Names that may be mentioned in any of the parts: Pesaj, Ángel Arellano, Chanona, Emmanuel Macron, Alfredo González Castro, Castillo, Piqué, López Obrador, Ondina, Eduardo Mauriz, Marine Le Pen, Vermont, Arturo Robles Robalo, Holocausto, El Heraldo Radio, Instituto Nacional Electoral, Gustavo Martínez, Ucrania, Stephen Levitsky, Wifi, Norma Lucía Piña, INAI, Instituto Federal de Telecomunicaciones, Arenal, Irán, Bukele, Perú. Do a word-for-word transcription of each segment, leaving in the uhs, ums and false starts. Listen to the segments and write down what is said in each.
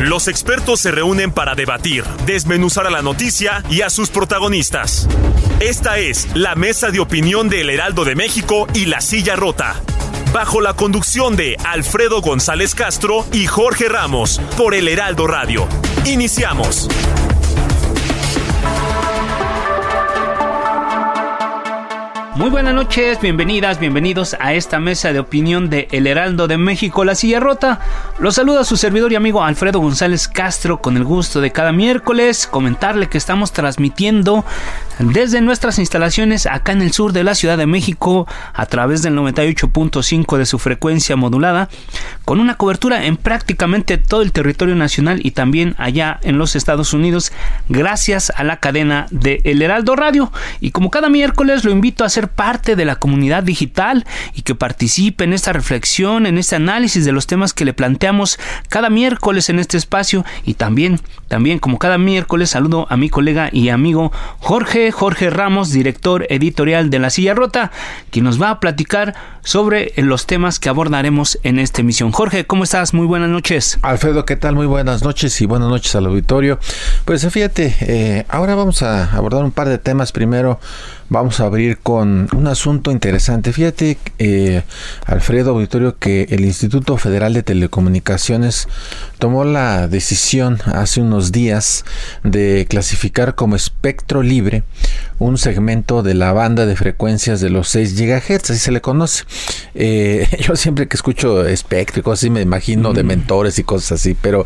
Los expertos se reúnen para debatir, desmenuzar a la noticia y a sus protagonistas. Esta es la mesa de opinión de El Heraldo de México y La Silla Rota, bajo la conducción de Alfredo González Castro y Jorge Ramos, por El Heraldo Radio. Iniciamos. Muy buenas noches, bienvenidas, bienvenidos a esta mesa de opinión de El Heraldo de México, La Silla Rota. Los saluda su servidor y amigo Alfredo González Castro con el gusto de cada miércoles comentarle que estamos transmitiendo desde nuestras instalaciones acá en el sur de la Ciudad de México a través del noventa y ocho punto cinco de su frecuencia modulada, con una cobertura en prácticamente todo el territorio nacional y también allá en los Estados Unidos, gracias a la cadena de El Heraldo Radio. Y como cada miércoles lo invito a hacer parte de la comunidad digital y que participe en esta reflexión, en este análisis de los temas que le planteamos cada miércoles en este espacio. Y también, también como cada miércoles, saludo a mi colega y amigo Jorge, Jorge Ramos, director editorial de La Silla Rota, quien nos va a platicar sobre los temas que abordaremos en esta emisión. Jorge, ¿cómo estás? Muy buenas noches. Alfredo, ¿qué tal? Muy buenas noches y buenas noches al auditorio. Pues fíjate, eh, ahora vamos a abordar un par de temas. Primero, vamos a abrir con un asunto interesante. Fíjate, eh, Alfredo, auditorio, que el Instituto Federal de Telecomunicaciones tomó la decisión hace unos días de clasificar como espectro libre un segmento de la banda de frecuencias de los seis gigahertz, así se le conoce. Eh, yo siempre que escucho espectro y cosas así me imagino mm. de mentores y cosas así, pero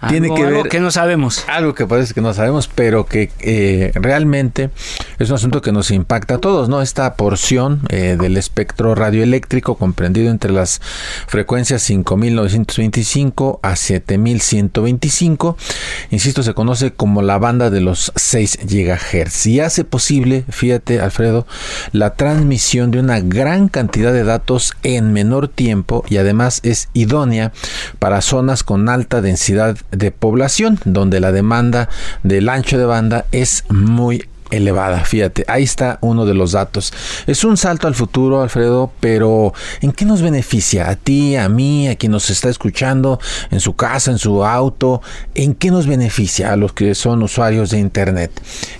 algo, tiene que ver... Algo que no sabemos. Algo que parece que no sabemos, pero que eh, realmente es un asunto que nos impacta a todos, ¿no? Esta porción eh, del espectro radioeléctrico comprendido entre las frecuencias cinco mil novecientos veinticinco a siete mil ciento veinticinco, insisto, se conoce como la banda de los seis gigahertz y hace posible, fíjate, Alfredo, la transmisión de una gran cantidad de datos en menor tiempo y además es idónea para zonas con alta densidad de población, donde la demanda del ancho de banda es muy alta. Elevada, fíjate, ahí está uno de los datos. Es un salto al futuro, Alfredo, pero ¿en qué nos beneficia? A ti, a mí, a quien nos está escuchando, en su casa, en su auto, ¿en qué nos beneficia a los que son usuarios de Internet?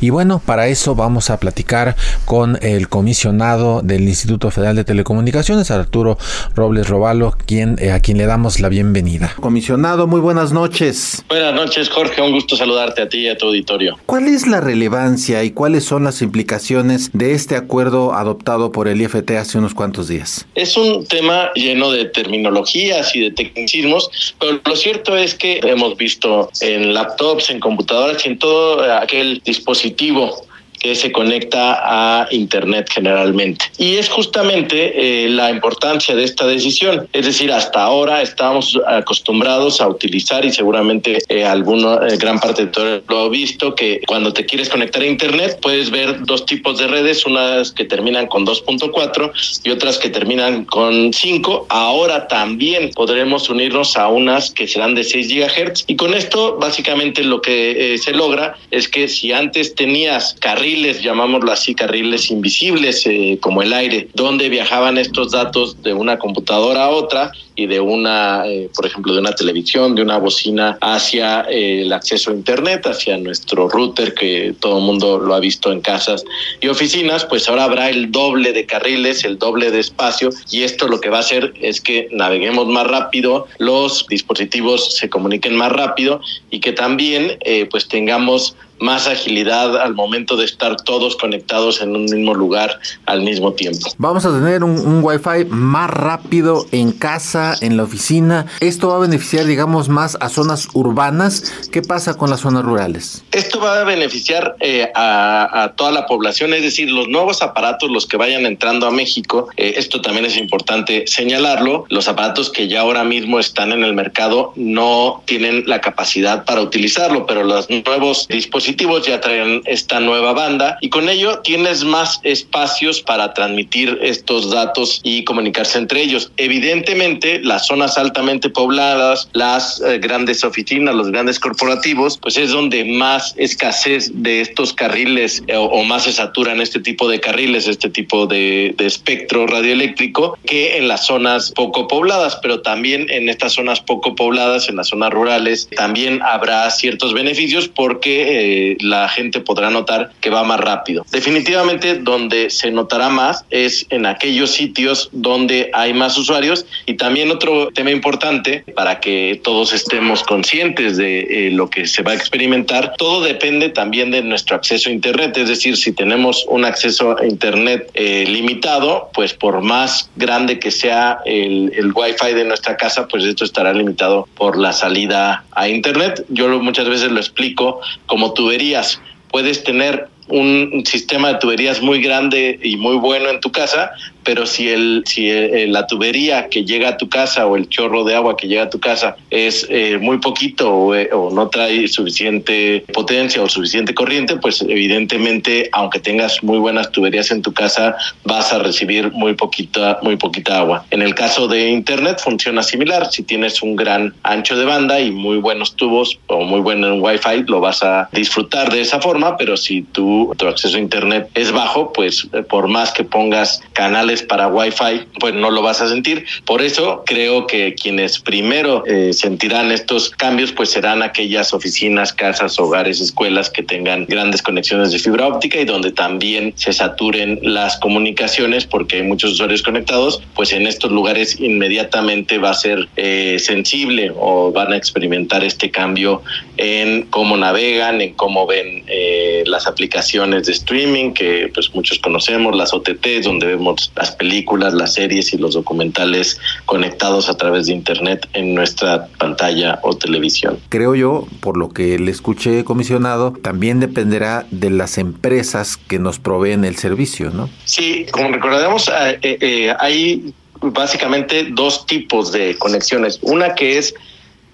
Y bueno, para eso vamos a platicar con el comisionado del Instituto Federal de Telecomunicaciones, Arturo Robles Robalo, quien, eh, a quien le damos la bienvenida. Comisionado, muy buenas noches. Buenas noches, Jorge, un gusto saludarte a ti y a tu auditorio. ¿Cuál es la relevancia y cuáles son las implicaciones de este acuerdo adoptado por el I F T hace unos cuantos días? Es un tema lleno de terminologías y de tecnicismos, pero lo cierto es que hemos visto en laptops, en computadoras y en todo aquel dispositivo que se conecta a Internet generalmente. Y es justamente eh, la importancia de esta decisión. Es decir, hasta ahora estábamos acostumbrados a utilizar, y seguramente eh, alguno, eh, gran parte de todo lo ha visto, que cuando te quieres conectar a Internet puedes ver dos tipos de redes, unas que terminan con dos punto cuatro y otras que terminan con cinco. Ahora también podremos unirnos a unas que serán de seis gigahertz. Y con esto, básicamente, lo que eh, se logra es que si antes tenías carreras, llamámoslo así, carriles invisibles eh, como el aire, donde viajaban estos datos de una computadora a otra y de una, eh, por ejemplo, de una televisión, de una bocina hacia eh, el acceso a Internet, hacia nuestro router que todo el mundo lo ha visto en casas y oficinas. Pues ahora habrá el doble de carriles, el doble de espacio, y esto lo que va a hacer es que naveguemos más rápido, los dispositivos se comuniquen más rápido y que también eh, pues tengamos más agilidad al momento de estar todos conectados en un mismo lugar al mismo tiempo. Vamos a tener un, un Wi-Fi más rápido en casa, casa, en la oficina. Esto va a beneficiar, digamos, más a zonas urbanas. ¿Qué pasa con las zonas rurales? Esto va a beneficiar eh, a, a toda la población, es decir, los nuevos aparatos, los que vayan entrando a México, eh, esto también es importante señalarlo, los aparatos que ya ahora mismo están en el mercado no tienen la capacidad para utilizarlo, pero los nuevos dispositivos ya traen esta nueva banda y con ello tienes más espacios para transmitir estos datos y comunicarse entre ellos. Evidentemente, las zonas altamente pobladas, las eh, grandes oficinas, los grandes corporativos, pues es donde más escasez de estos carriles eh, o, o más se saturan este tipo de carriles, este tipo de, de espectro radioeléctrico, que en las zonas poco pobladas, pero también en estas zonas poco pobladas, en las zonas rurales, también habrá ciertos beneficios porque eh, la gente podrá notar que va más rápido. Definitivamente, donde se notará más es en aquellos sitios donde hay más usuarios. Y también otro tema importante para que todos estemos conscientes de eh, lo que se va a experimentar, todo depende también de nuestro acceso a internet, es decir, si tenemos un acceso a internet eh, limitado, pues por más grande que sea el, el wifi de nuestra casa, pues esto estará limitado por la salida a internet. Yo lo, muchas veces lo explico como tuberías, puedes tener un sistema de tuberías muy grande y muy bueno en tu casa, pero si el si el, la tubería que llega a tu casa o el chorro de agua que llega a tu casa es eh, muy poquito o, eh, o no trae suficiente potencia o suficiente corriente, pues evidentemente, aunque tengas muy buenas tuberías en tu casa, vas a recibir muy poquita muy poquita agua. En el caso de internet funciona similar, si tienes un gran ancho de banda y muy buenos tubos o muy buen wifi, lo vas a disfrutar de esa forma, pero si tú tu acceso a internet es bajo, pues por más que pongas canales para wifi, pues no lo vas a sentir. Por eso creo que quienes primero eh, sentirán estos cambios pues serán aquellas oficinas, casas, hogares, escuelas que tengan grandes conexiones de fibra óptica y donde también se saturen las comunicaciones porque hay muchos usuarios conectados, pues en estos lugares inmediatamente va a ser eh, sensible o van a experimentar este cambio en cómo navegan, en cómo ven eh, las aplicaciones de streaming que pues muchos conocemos, las O T Tes, donde vemos las películas, las series y los documentales conectados a través de internet en nuestra pantalla o televisión. Creo yo, por lo que le escuché, comisionado, también dependerá de las empresas que nos proveen el servicio, ¿no? Sí, como recordaremos, eh, eh, hay básicamente dos tipos de conexiones. Una que es,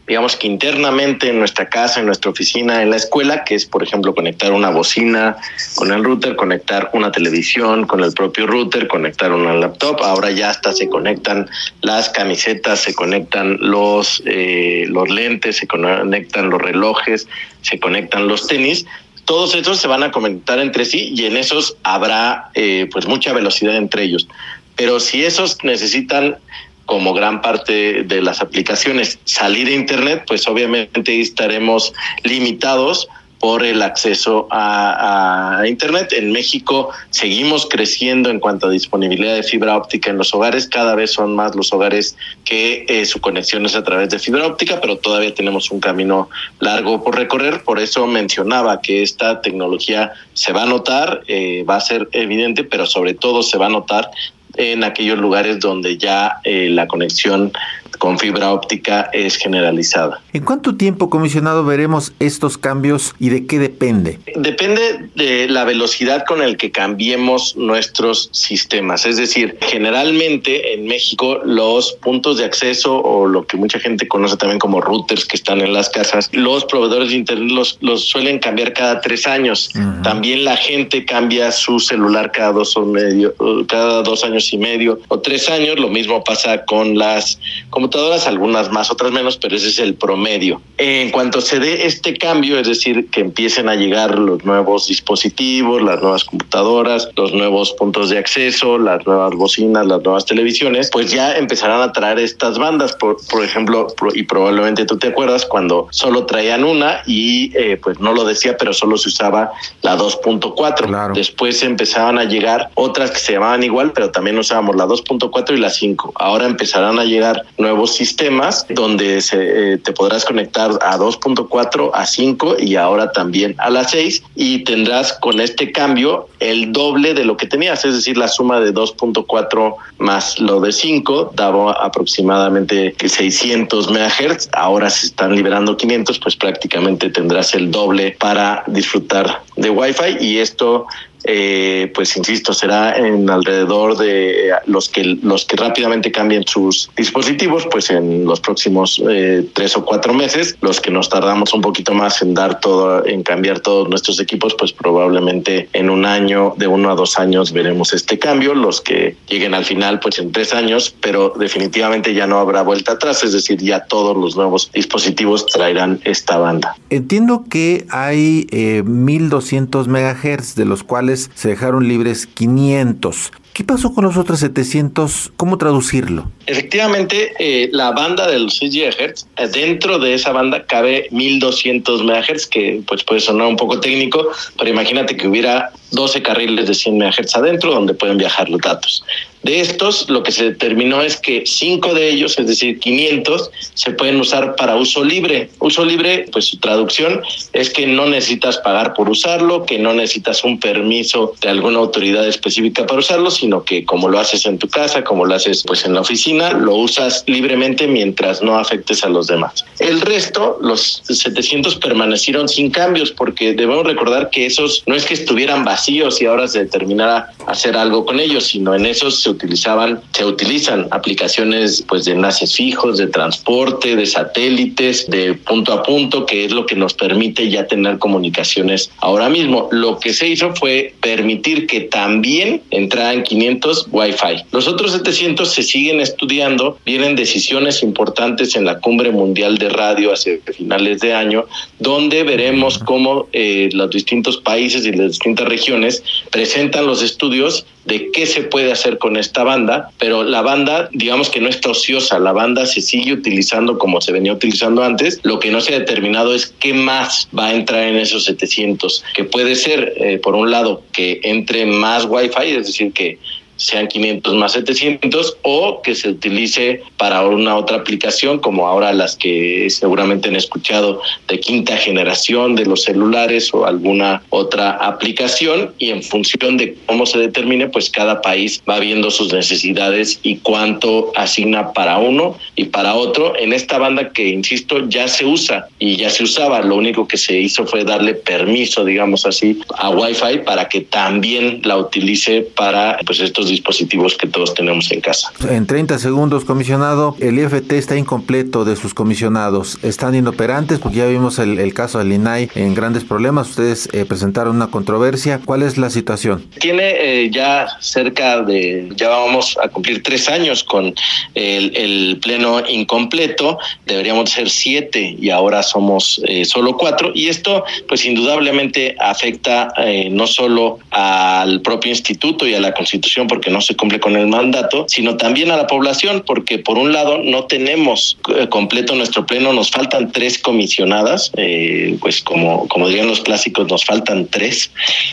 digamos que internamente en nuestra casa, en nuestra oficina, en la escuela, que es, por ejemplo, conectar una bocina con el router, conectar una televisión con el propio router, conectar una laptop. Ahora ya hasta se conectan las camisetas, se conectan los, eh, los lentes, se conectan los relojes, se conectan los tenis. Todos estos se van a conectar entre sí y en esos habrá eh, pues mucha velocidad entre ellos. Pero si esos necesitan, como gran parte de las aplicaciones, salir a internet, pues obviamente estaremos limitados por el acceso a, a internet. En México seguimos creciendo en cuanto a disponibilidad de fibra óptica en los hogares. Cada vez son más los hogares que eh, su conexión es a través de fibra óptica, pero todavía tenemos un camino largo por recorrer. Por eso mencionaba que esta tecnología se va a notar, eh, va a ser evidente, pero sobre todo se va a notar en aquellos lugares donde ya eh, la conexión con fibra óptica es generalizada. ¿En cuánto tiempo, comisionado, veremos estos cambios y de qué depende? Depende de la velocidad con el que cambiemos nuestros sistemas. Es decir, generalmente en México los puntos de acceso o lo que mucha gente conoce también como routers que están en las casas, los proveedores de internet los, los suelen cambiar cada tres años. Uh-huh. También la gente cambia su celular cada dos o medio, cada dos años y medio o tres años. Lo mismo pasa con las computadoras, algunas más, otras menos, pero ese es el promedio. En cuanto se dé este cambio, es decir, que empiecen a llegar los nuevos dispositivos, las nuevas computadoras, los nuevos puntos de acceso, las nuevas bocinas, las nuevas televisiones, pues ya empezarán a traer estas bandas. Por, por ejemplo, y probablemente tú te acuerdas cuando solo traían una y eh, pues no lo decía, pero solo se usaba la dos punto cuatro. Claro. Después empezaban a llegar otras que se llamaban igual, pero también usábamos la dos punto cuatro y la cinco. Ahora empezarán a llegar nuevos nuevos sistemas donde se, eh, te podrás conectar a dos punto cuatro, a cinco y ahora también a la seis, y tendrás con este cambio el doble de lo que tenías, es decir, la suma de dos punto cuatro más lo de cinco daba aproximadamente seiscientos megahertz, ahora se están liberando quinientos, pues prácticamente tendrás el doble para disfrutar de Wi-Fi, y esto Eh, pues insisto, será en alrededor de los que los que rápidamente cambien sus dispositivos, pues en los próximos eh, tres o cuatro meses. Los que nos tardamos un poquito más en dar todo, en cambiar todos nuestros equipos, pues probablemente en un año, de uno a dos años veremos este cambio. Los que lleguen al final, pues en tres años, pero definitivamente ya no habrá vuelta atrás, es decir, ya todos los nuevos dispositivos traerán esta banda. Entiendo que hay eh, mil doscientos megahertz, de los cuales se dejaron libres quinientos. ¿Qué pasó con los otros setecientos? ¿Cómo traducirlo? Efectivamente, eh, la banda de los seis gigahertz, dentro de esa banda cabe mil doscientos megahertz, que pues puede sonar un poco técnico, pero imagínate que hubiera doce carriles de cien megahertz adentro donde pueden viajar los datos. De estos, lo que se determinó es que cinco de ellos, es decir, quinientos, se pueden usar para uso libre. Uso libre, pues su traducción es que no necesitas pagar por usarlo, que no necesitas un permiso de alguna autoridad específica para usarlo, sino que como lo haces en tu casa, como lo haces pues en la oficina, lo usas libremente mientras no afectes a los demás. El resto, los setecientos, permanecieron sin cambios, porque debemos recordar que esos no es que estuvieran vacíos y ahora se determinara hacer algo con ellos, sino en esos se utilizaban, se utilizan aplicaciones pues de enlaces fijos, de transporte, de satélites, de punto a punto, que es lo que nos permite ya tener comunicaciones ahora mismo. Lo que se hizo fue permitir que también entraran quinientos Wi-Fi. Los otros setecientos se siguen estudiando, vienen decisiones importantes en la Cumbre Mundial de Radio hacia finales de año, donde veremos cómo eh, los distintos países y las distintas regiones presentan los estudios de qué se puede hacer con esta banda, pero la banda, digamos que no está ociosa, la banda se sigue utilizando como se venía utilizando antes. Lo que no se ha determinado es qué más va a entrar en esos setecientos, que puede ser, eh, por un lado, que entre más Wi-Fi, es decir, que sean quinientos más setecientos, o que se utilice para una otra aplicación, como ahora las que seguramente han escuchado de quinta generación de los celulares o alguna otra aplicación, y en función de cómo se determine, pues cada país va viendo sus necesidades y cuánto asigna para uno y para otro en esta banda que, insisto, ya se usa y ya se usaba. Lo único que se hizo fue darle permiso, digamos así, a Wi-Fi para que también la utilice para pues estos dispositivos que todos tenemos en casa. En treinta segundos, comisionado, el I F T está incompleto de sus comisionados. Están inoperantes, porque ya vimos el, el caso del INAI en grandes problemas. Ustedes eh, presentaron una controversia. ¿Cuál es la situación? Tiene eh, ya cerca de, ya vamos a cumplir tres años con el, el pleno incompleto. Deberíamos ser siete y ahora somos eh, solo cuatro. Y esto, pues indudablemente afecta eh, no solo al propio instituto y a la Constitución, porque no se cumple con el mandato, sino también a la población, porque por un lado no tenemos completo nuestro pleno, nos faltan tres comisionadas, eh, pues como, como dirían los clásicos, nos faltan tres,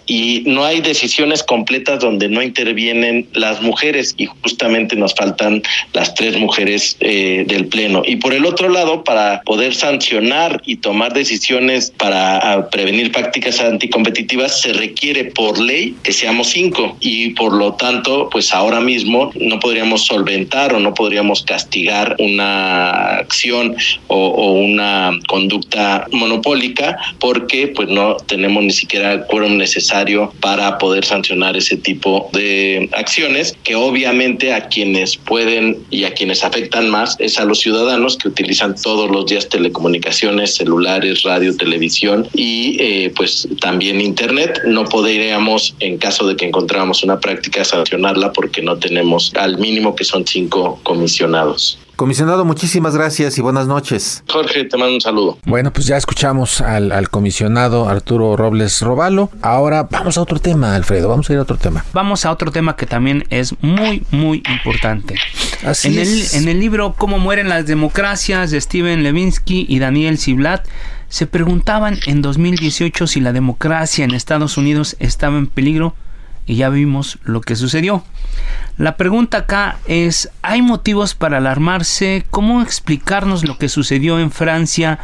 y no hay decisiones completas donde no intervienen las mujeres, y justamente nos faltan las tres mujeres eh, del pleno. Y por el otro lado, para poder sancionar y tomar decisiones para prevenir prácticas anticompetitivas, se requiere por ley que seamos cinco, y por lo tanto pues ahora mismo no podríamos solventar o no podríamos castigar una acción o, o una conducta monopólica, porque pues no tenemos ni siquiera el quórum necesario para poder sancionar ese tipo de acciones, que obviamente a quienes pueden y a quienes afectan más es a los ciudadanos que utilizan todos los días telecomunicaciones, celulares, radio, televisión y eh, pues también internet. No podríamos, en caso de que encontráramos una práctica, sancionarla porque no tenemos al mínimo, que son cinco comisionados. Comisionado, muchísimas gracias y buenas noches. Jorge, te mando un saludo. Bueno, pues ya escuchamos al, al comisionado Arturo Robles Robalo. Ahora vamos a otro tema, Alfredo, vamos a ir a otro tema. Vamos a otro tema que también es muy, muy importante. Así en es. El, en el libro Cómo mueren las democracias, de Stephen Levitsky y Daniel Ziblatt, se preguntaban en dos mil dieciocho si la democracia en Estados Unidos estaba en peligro y ya vimos lo que sucedió. La pregunta acá es, ¿hay motivos para alarmarse? ¿Cómo explicarnos lo que sucedió en Francia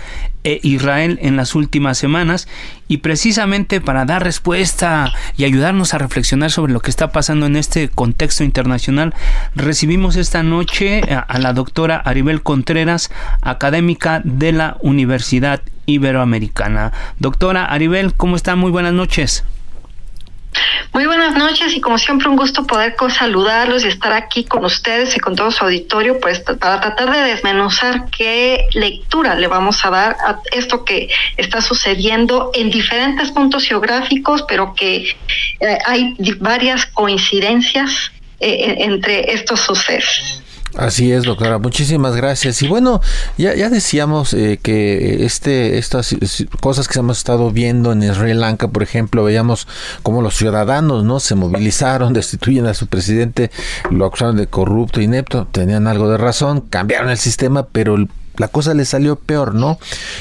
e Israel en las últimas semanas? Y precisamente para dar respuesta y ayudarnos a reflexionar sobre lo que está pasando en este contexto internacional, recibimos esta noche a la doctora Aribel Contreras, académica de la Universidad Iberoamericana. Doctora Aribel, ¿cómo está? Muy buenas noches. Muy buenas noches y como siempre un gusto poder saludarlos y estar aquí con ustedes y con todo su auditorio, pues para tratar de desmenuzar qué lectura le vamos a dar a esto que está sucediendo en diferentes puntos geográficos, pero que eh, hay varias coincidencias eh, entre estos sucesos. Así es, doctora. Muchísimas gracias. Y bueno, ya, ya decíamos eh, que este estas cosas que hemos estado viendo en Sri Lanka, por ejemplo, veíamos cómo los ciudadanos no se movilizaron, destituyen a su presidente, lo acusaron de corrupto, inepto, tenían algo de razón, cambiaron el sistema, pero el la cosa le salió peor, ¿no?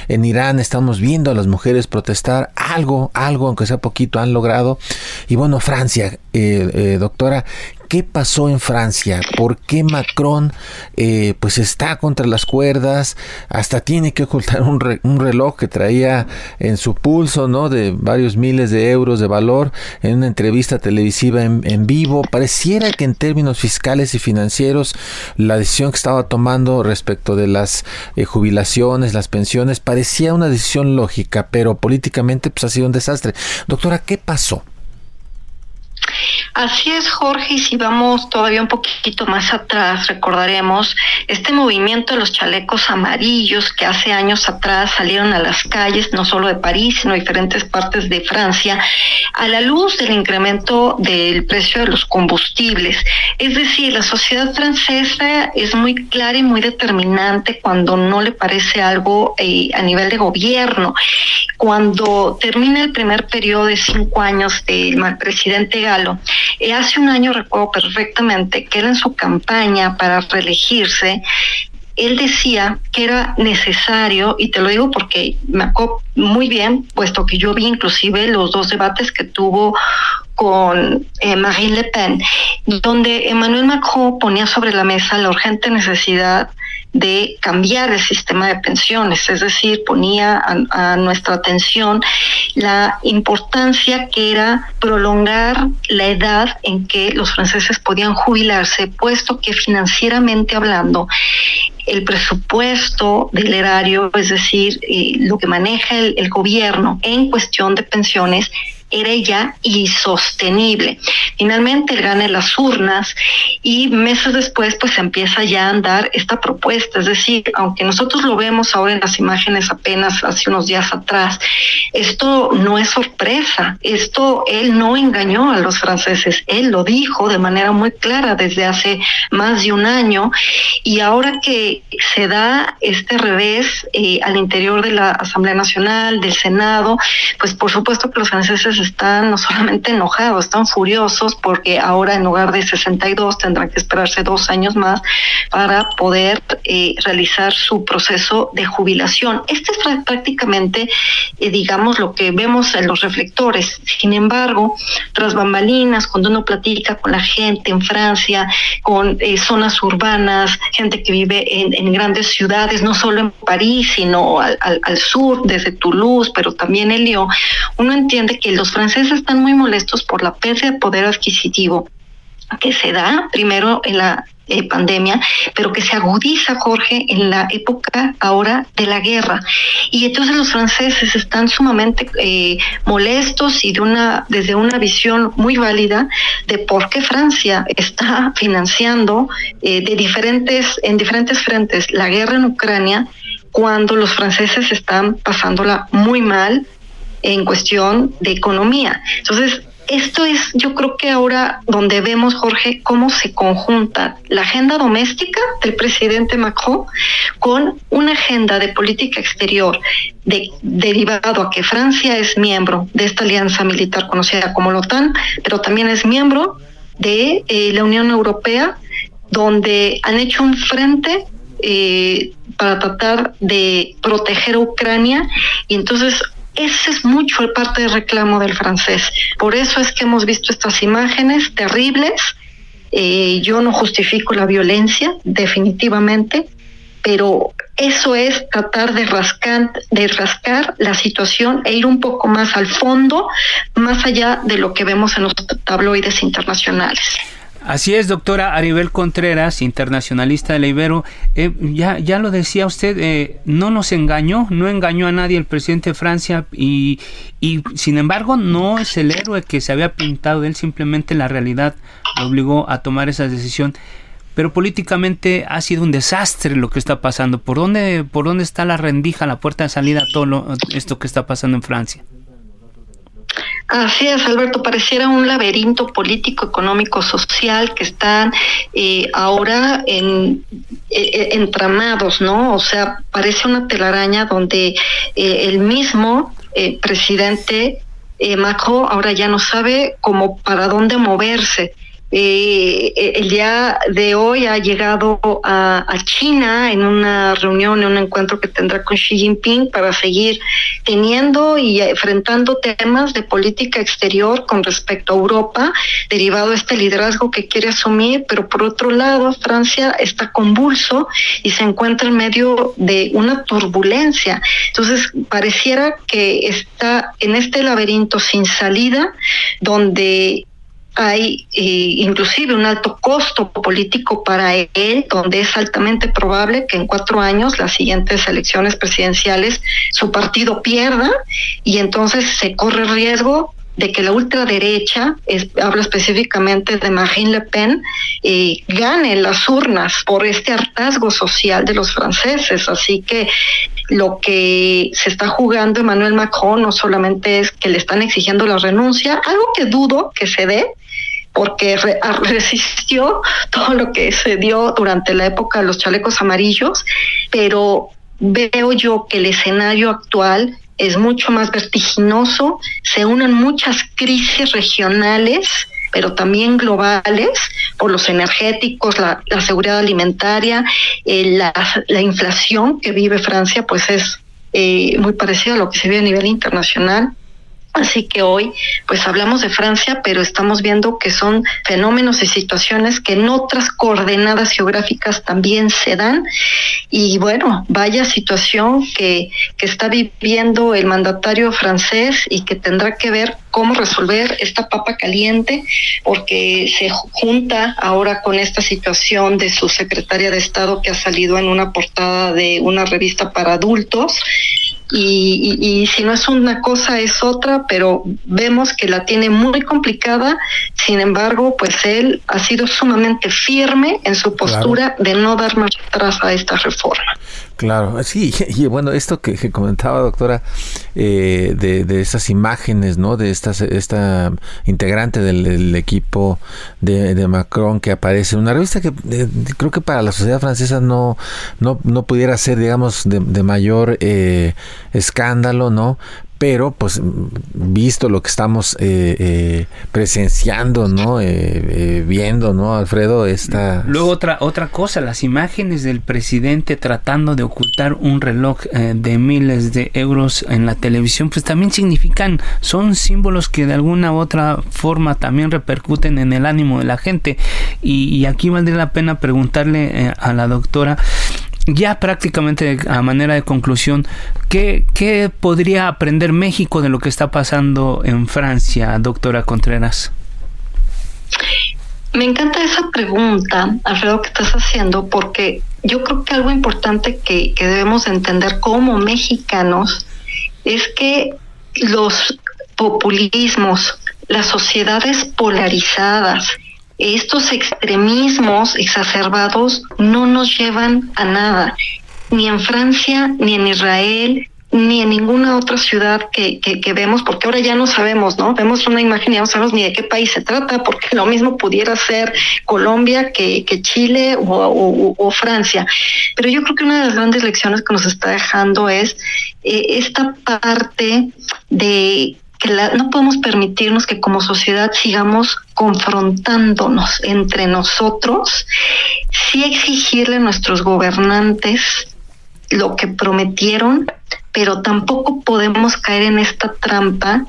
En Irán estamos viendo a las mujeres protestar algo, algo, aunque sea poquito, han logrado. Y bueno, Francia, eh, eh, doctora, ¿qué pasó en Francia? ¿Por qué Macron eh, pues está contra las cuerdas? Hasta tiene que ocultar un, re- un reloj que traía en su pulso, ¿no? De varios miles de euros de valor en una entrevista televisiva en, en vivo. Pareciera que en términos fiscales y financieros la decisión que estaba tomando respecto de las Eh, jubilaciones, las pensiones, parecía una decisión lógica, pero políticamente pues ha sido un desastre. Doctora, ¿qué pasó? Así es, Jorge, y si vamos todavía un poquito más atrás, recordaremos este movimiento de los chalecos amarillos que hace años atrás salieron a las calles, no solo de París, sino de diferentes partes de Francia, a la luz del incremento del precio de los combustibles. Es decir, la sociedad francesa es muy clara y muy determinante cuando no le parece algo eh, a nivel de gobierno. Cuando termina el primer periodo de cinco años del presidente Gallo, Eh, hace un año recuerdo perfectamente que él en su campaña para reelegirse, él decía que era necesario, y te lo digo porque me acuerdo muy bien, puesto que yo vi inclusive los dos debates que tuvo con eh, Marine Le Pen, donde Emmanuel Macron ponía sobre la mesa la urgente necesidad de cambiar el sistema de pensiones, es decir, ponía a, a nuestra atención la importancia que era prolongar la edad en que los franceses podían jubilarse, puesto que financieramente hablando, el presupuesto del erario, es decir, eh, lo que maneja el, el gobierno en cuestión de pensiones, era ya insostenible. Finalmente él gana las urnas y meses después pues empieza ya a andar esta propuesta, es decir, aunque nosotros lo vemos ahora en las imágenes apenas hace unos días atrás, esto no es sorpresa, esto él no engañó a los franceses, él lo dijo de manera muy clara desde hace más de un año y ahora que se da este revés eh, al interior de la Asamblea Nacional, del Senado, pues por supuesto que los franceses están no solamente enojados, están furiosos porque ahora en lugar de sesenta y dos tendrán que esperarse dos años más para poder eh, realizar su proceso de jubilación. Este es prácticamente, eh, digamos, lo que vemos en los reflectores. Sin embargo, tras bambalinas, cuando uno platica con la gente en Francia, con eh, zonas urbanas, gente que vive en, en grandes ciudades, no solo en París, sino al, al, al sur, desde Toulouse, pero también en Lyon, uno entiende que los franceses están muy molestos por la pérdida de poder adquisitivo que se da primero en la eh, pandemia, pero que se agudiza, Jorge, en la época ahora de la guerra. Y entonces los franceses están sumamente eh, molestos y de una desde una visión muy válida de por qué Francia está financiando eh, de diferentes en diferentes frentes la guerra en Ucrania cuando los franceses están pasándola muy mal en cuestión de economía. Entonces, esto es, yo creo que ahora donde vemos, Jorge, cómo se conjunta la agenda doméstica del presidente Macron con una agenda de política exterior de, derivado a que Francia es miembro de esta alianza militar conocida como la OTAN, pero también es miembro de eh, la Unión Europea, donde han hecho un frente eh, para tratar de proteger a Ucrania y entonces Ese es mucho parte del reclamo del francés. Por eso es que hemos visto estas imágenes terribles. Eh, yo no justifico la violencia, definitivamente, pero eso es tratar de rascar, de rascar la situación e ir un poco más al fondo, más allá de lo que vemos en los tabloides internacionales. Así es, doctora Aribel Contreras, internacionalista de la Ibero. Eh, ya, ya lo decía usted, eh, no nos engañó, no engañó a nadie el presidente de Francia y, y sin embargo no es el héroe que se había pintado de él, simplemente la realidad lo obligó a tomar esa decisión. Pero políticamente ha sido un desastre lo que está pasando. ¿Por dónde, por dónde está la rendija, la puerta de salida a todo lo, esto que está pasando en Francia? Así es, Alberto, pareciera un laberinto político, económico, social que están eh, ahora en, eh, entramados, ¿no? O sea, parece una telaraña donde eh, el mismo eh, presidente eh, Macron ahora ya no sabe como para dónde moverse. Eh, el día de hoy ha llegado a, a China en una reunión, en un encuentro que tendrá con Xi Jinping para seguir teniendo y enfrentando temas de política exterior con respecto a Europa, derivado de este liderazgo que quiere asumir, pero por otro lado Francia está convulso y se encuentra en medio de una turbulencia. Entonces pareciera que está en este laberinto sin salida, donde hay eh, inclusive un alto costo político para él, donde es altamente probable que en cuatro años, las siguientes elecciones presidenciales, su partido pierda, y entonces se corre el riesgo de que la ultraderecha, es, hablo específicamente de Marine Le Pen, eh, gane las urnas por este hartazgo social de los franceses. Así que lo que se está jugando Emmanuel Macron no solamente es que le están exigiendo la renuncia, algo que dudo que se dé, porque re- resistió todo lo que se dio durante la época de los chalecos amarillos, pero veo yo que el escenario actual es mucho más vertiginoso, se unen muchas crisis regionales, pero también globales, por los energéticos, la, la seguridad alimentaria, eh, la, la inflación que vive Francia, pues es eh, muy parecido a lo que se vive a nivel internacional. Así que hoy, pues hablamos de Francia, pero estamos viendo que son fenómenos y situaciones que en otras coordenadas geográficas también se dan. Y bueno, vaya situación que, que está viviendo el mandatario francés y que tendrá que ver cómo resolver esta papa caliente, porque se junta ahora con esta situación de su secretaria de Estado que ha salido en una portada de una revista para adultos. Y, y, y si no es una cosa es otra, pero vemos que la tiene muy complicada. Sin embargo, pues él ha sido sumamente firme en su postura, claro, de no dar marcha atrás a esta reforma. Claro, sí, y bueno, esto que, que comentaba, doctora, eh, de, de estas imágenes, ¿no? De estas, esta integrante del, del equipo de, de Macron que aparece en una revista que eh, creo que para la sociedad francesa no, no, no pudiera ser, digamos, de, de mayor eh, escándalo, ¿no? Pero, pues, visto lo que estamos eh, eh, presenciando, ¿no? Eh, eh, viendo, ¿no, Alfredo? Esta... Luego otra otra cosa, las imágenes del presidente tratando de ocultar un reloj eh, de miles de euros en la televisión, pues también significan, son símbolos que de alguna u otra forma también repercuten en el ánimo de la gente. Y, y aquí valdría la pena preguntarle eh, a la doctora, ya prácticamente a manera de conclusión, ¿qué, ¿qué podría aprender México de lo que está pasando en Francia, doctora Contreras? Me encanta esa pregunta, Alfredo, que estás haciendo, porque yo creo que algo importante que, que debemos entender como mexicanos es que los populismos, las sociedades polarizadas, estos extremismos exacerbados no nos llevan a nada, ni en Francia, ni en Israel, ni en ninguna otra ciudad que, que, que vemos, porque ahora ya no sabemos, ¿no? Vemos una imagen y ya no sabemos ni de qué país se trata, porque lo mismo pudiera ser Colombia que, que Chile o, o, o Francia. Pero yo creo que una de las grandes lecciones que nos está dejando es eh, esta parte de que la, no podemos permitirnos que como sociedad sigamos confrontándonos entre nosotros, sí exigirle a nuestros gobernantes lo que prometieron, pero tampoco podemos caer en esta trampa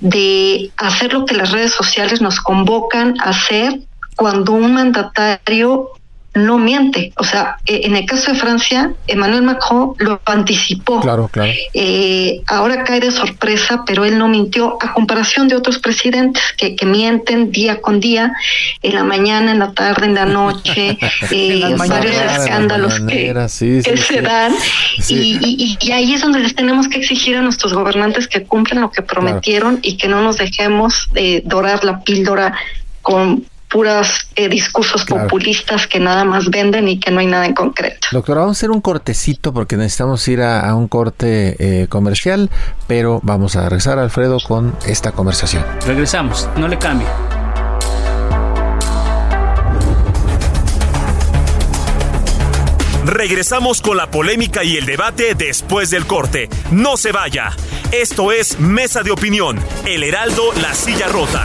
de hacer lo que las redes sociales nos convocan a hacer cuando un mandatario no miente. O sea, en el caso de Francia, Emmanuel Macron lo anticipó. Claro, claro. Eh, ahora cae de sorpresa, pero él no mintió, a comparación de otros presidentes que, que mienten día con día, en la mañana, en la tarde, en la noche, eh, en la varios mañana, escándalos manera, que, sí, sí, que sí, se sí. dan. Sí. Y, y, y ahí es donde les tenemos que exigir a nuestros gobernantes que cumplan lo que prometieron, claro, y que no nos dejemos eh, dorar la píldora con puros eh, discursos, claro, populistas que nada más venden y que no hay nada en concreto. Doctora, vamos a hacer un cortecito porque necesitamos ir a, a un corte eh, comercial, pero vamos a regresar, Alfredo, con esta conversación. Regresamos, no le cambie. Regresamos con la polémica y el debate después del corte. No se vaya. Esto es Mesa de Opinión, El Heraldo, La Silla Rota.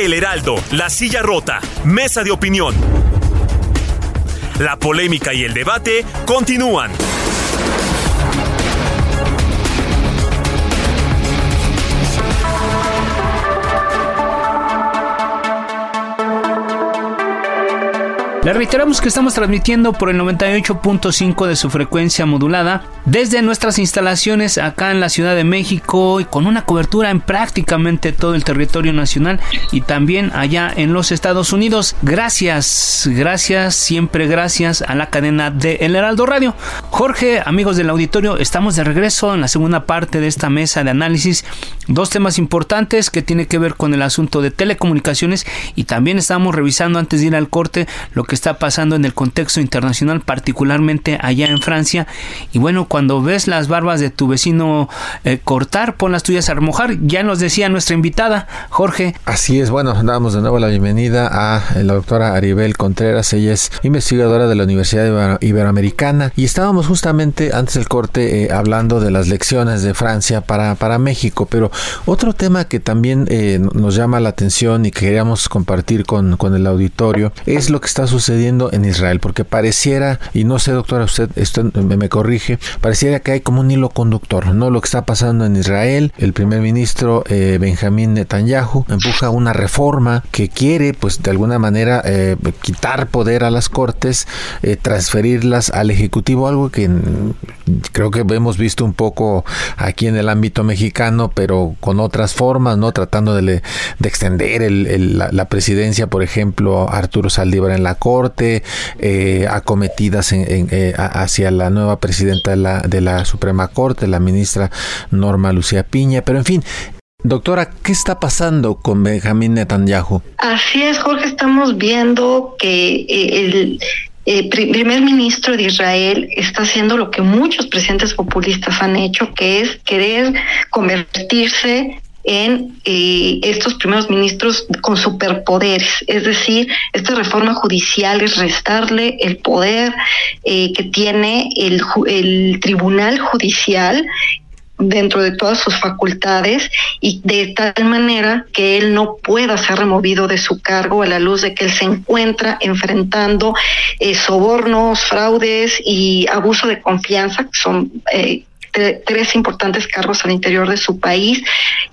El Heraldo, La Silla Rota, Mesa de Opinión. La polémica y el debate continúan. Les reiteramos que estamos transmitiendo por el noventa y ocho punto cinco de su frecuencia modulada desde nuestras instalaciones acá en la Ciudad de México y con una cobertura en prácticamente todo el territorio nacional y también allá en los Estados Unidos. Gracias, gracias, siempre gracias a la cadena de El Heraldo Radio. Jorge, amigos del auditorio, estamos de regreso en la segunda parte de esta mesa de análisis. Dos temas importantes que tienen que ver con el asunto de telecomunicaciones y también estamos revisando antes de ir al corte lo que está pasando en el contexto internacional, particularmente allá en Francia. Y bueno, cuando ves las barbas de tu vecino eh, cortar, pon las tuyas a remojar. Ya nos decía nuestra invitada, Jorge. Así es, bueno, damos de nuevo la bienvenida a la doctora Aribel Contreras. Ella es investigadora de la Universidad Ibero- Iberoamericana y estábamos justamente antes del corte eh, hablando de las lecciones de Francia para, para México, pero otro tema que también eh, nos llama la atención y que queríamos compartir con, con el auditorio es lo que está sucediendo sucediendo en Israel, porque pareciera, y no sé, doctora, usted esto me, me corrige, pareciera que hay como un hilo conductor, ¿no? Lo que está pasando en Israel, el primer ministro eh, Benjamín Netanyahu empuja una reforma que quiere, pues, de alguna manera eh, quitar poder a las cortes, eh, transferirlas al Ejecutivo, algo que creo que hemos visto un poco aquí en el ámbito mexicano, pero con otras formas, ¿no? Tratando de, le, de extender el, el, la, la presidencia, por ejemplo, Arturo Saldívar en la Corte, eh, acometidas en, en, eh, hacia la nueva presidenta de la, de la Suprema Corte, la ministra Norma Lucía Piña, pero en fin. Doctora, ¿qué está pasando con Benjamín Netanyahu? Así es, Jorge, estamos viendo que el eh, primer ministro de Israel está haciendo lo que muchos presidentes populistas han hecho, que es querer convertirse en eh, estos primeros ministros con superpoderes, es decir, esta reforma judicial es restarle el poder eh, que tiene el, el Tribunal Judicial dentro de todas sus facultades y de tal manera que él no pueda ser removido de su cargo a la luz de que él se encuentra enfrentando eh, sobornos, fraudes y abuso de confianza, que son eh, tres importantes cargos al interior de su país.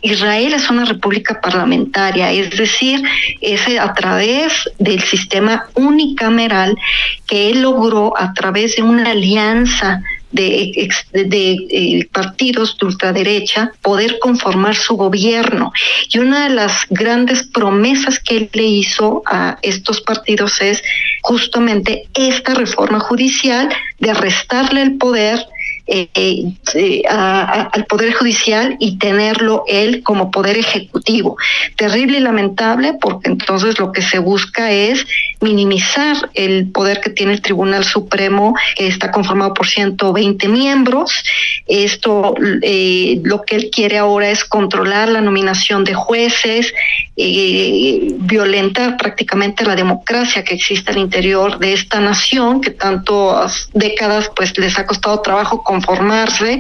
Israel es una república parlamentaria, es decir, es a través del sistema unicameral que él logró, a través de una alianza de, de, de eh, partidos de ultraderecha poder conformar su gobierno. Y una de las grandes promesas que él le hizo a estos partidos es justamente esta reforma judicial de restarle el poder Eh, eh, a, a, al Poder Judicial y tenerlo él como Poder Ejecutivo. Terrible y lamentable, porque entonces lo que se busca es minimizar el poder que tiene el Tribunal Supremo, que está conformado por ciento veinte miembros. Esto, eh, lo que él quiere ahora es controlar la nominación de jueces, eh, violentar prácticamente la democracia que existe al interior de esta nación, que tantas décadas pues les ha costado trabajo conformarse,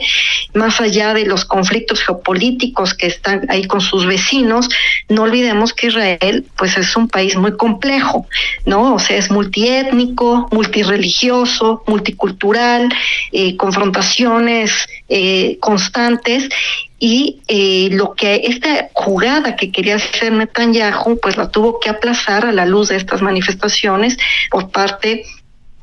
más allá de los conflictos geopolíticos que están ahí con sus vecinos. No olvidemos que Israel pues es un país muy complejo, ¿no? O sea, es multiétnico, multirreligioso, multicultural, eh, confrontaciones eh, constantes. Y eh, lo que esta jugada que quería hacer Netanyahu pues la tuvo que aplazar a la luz de estas manifestaciones por parte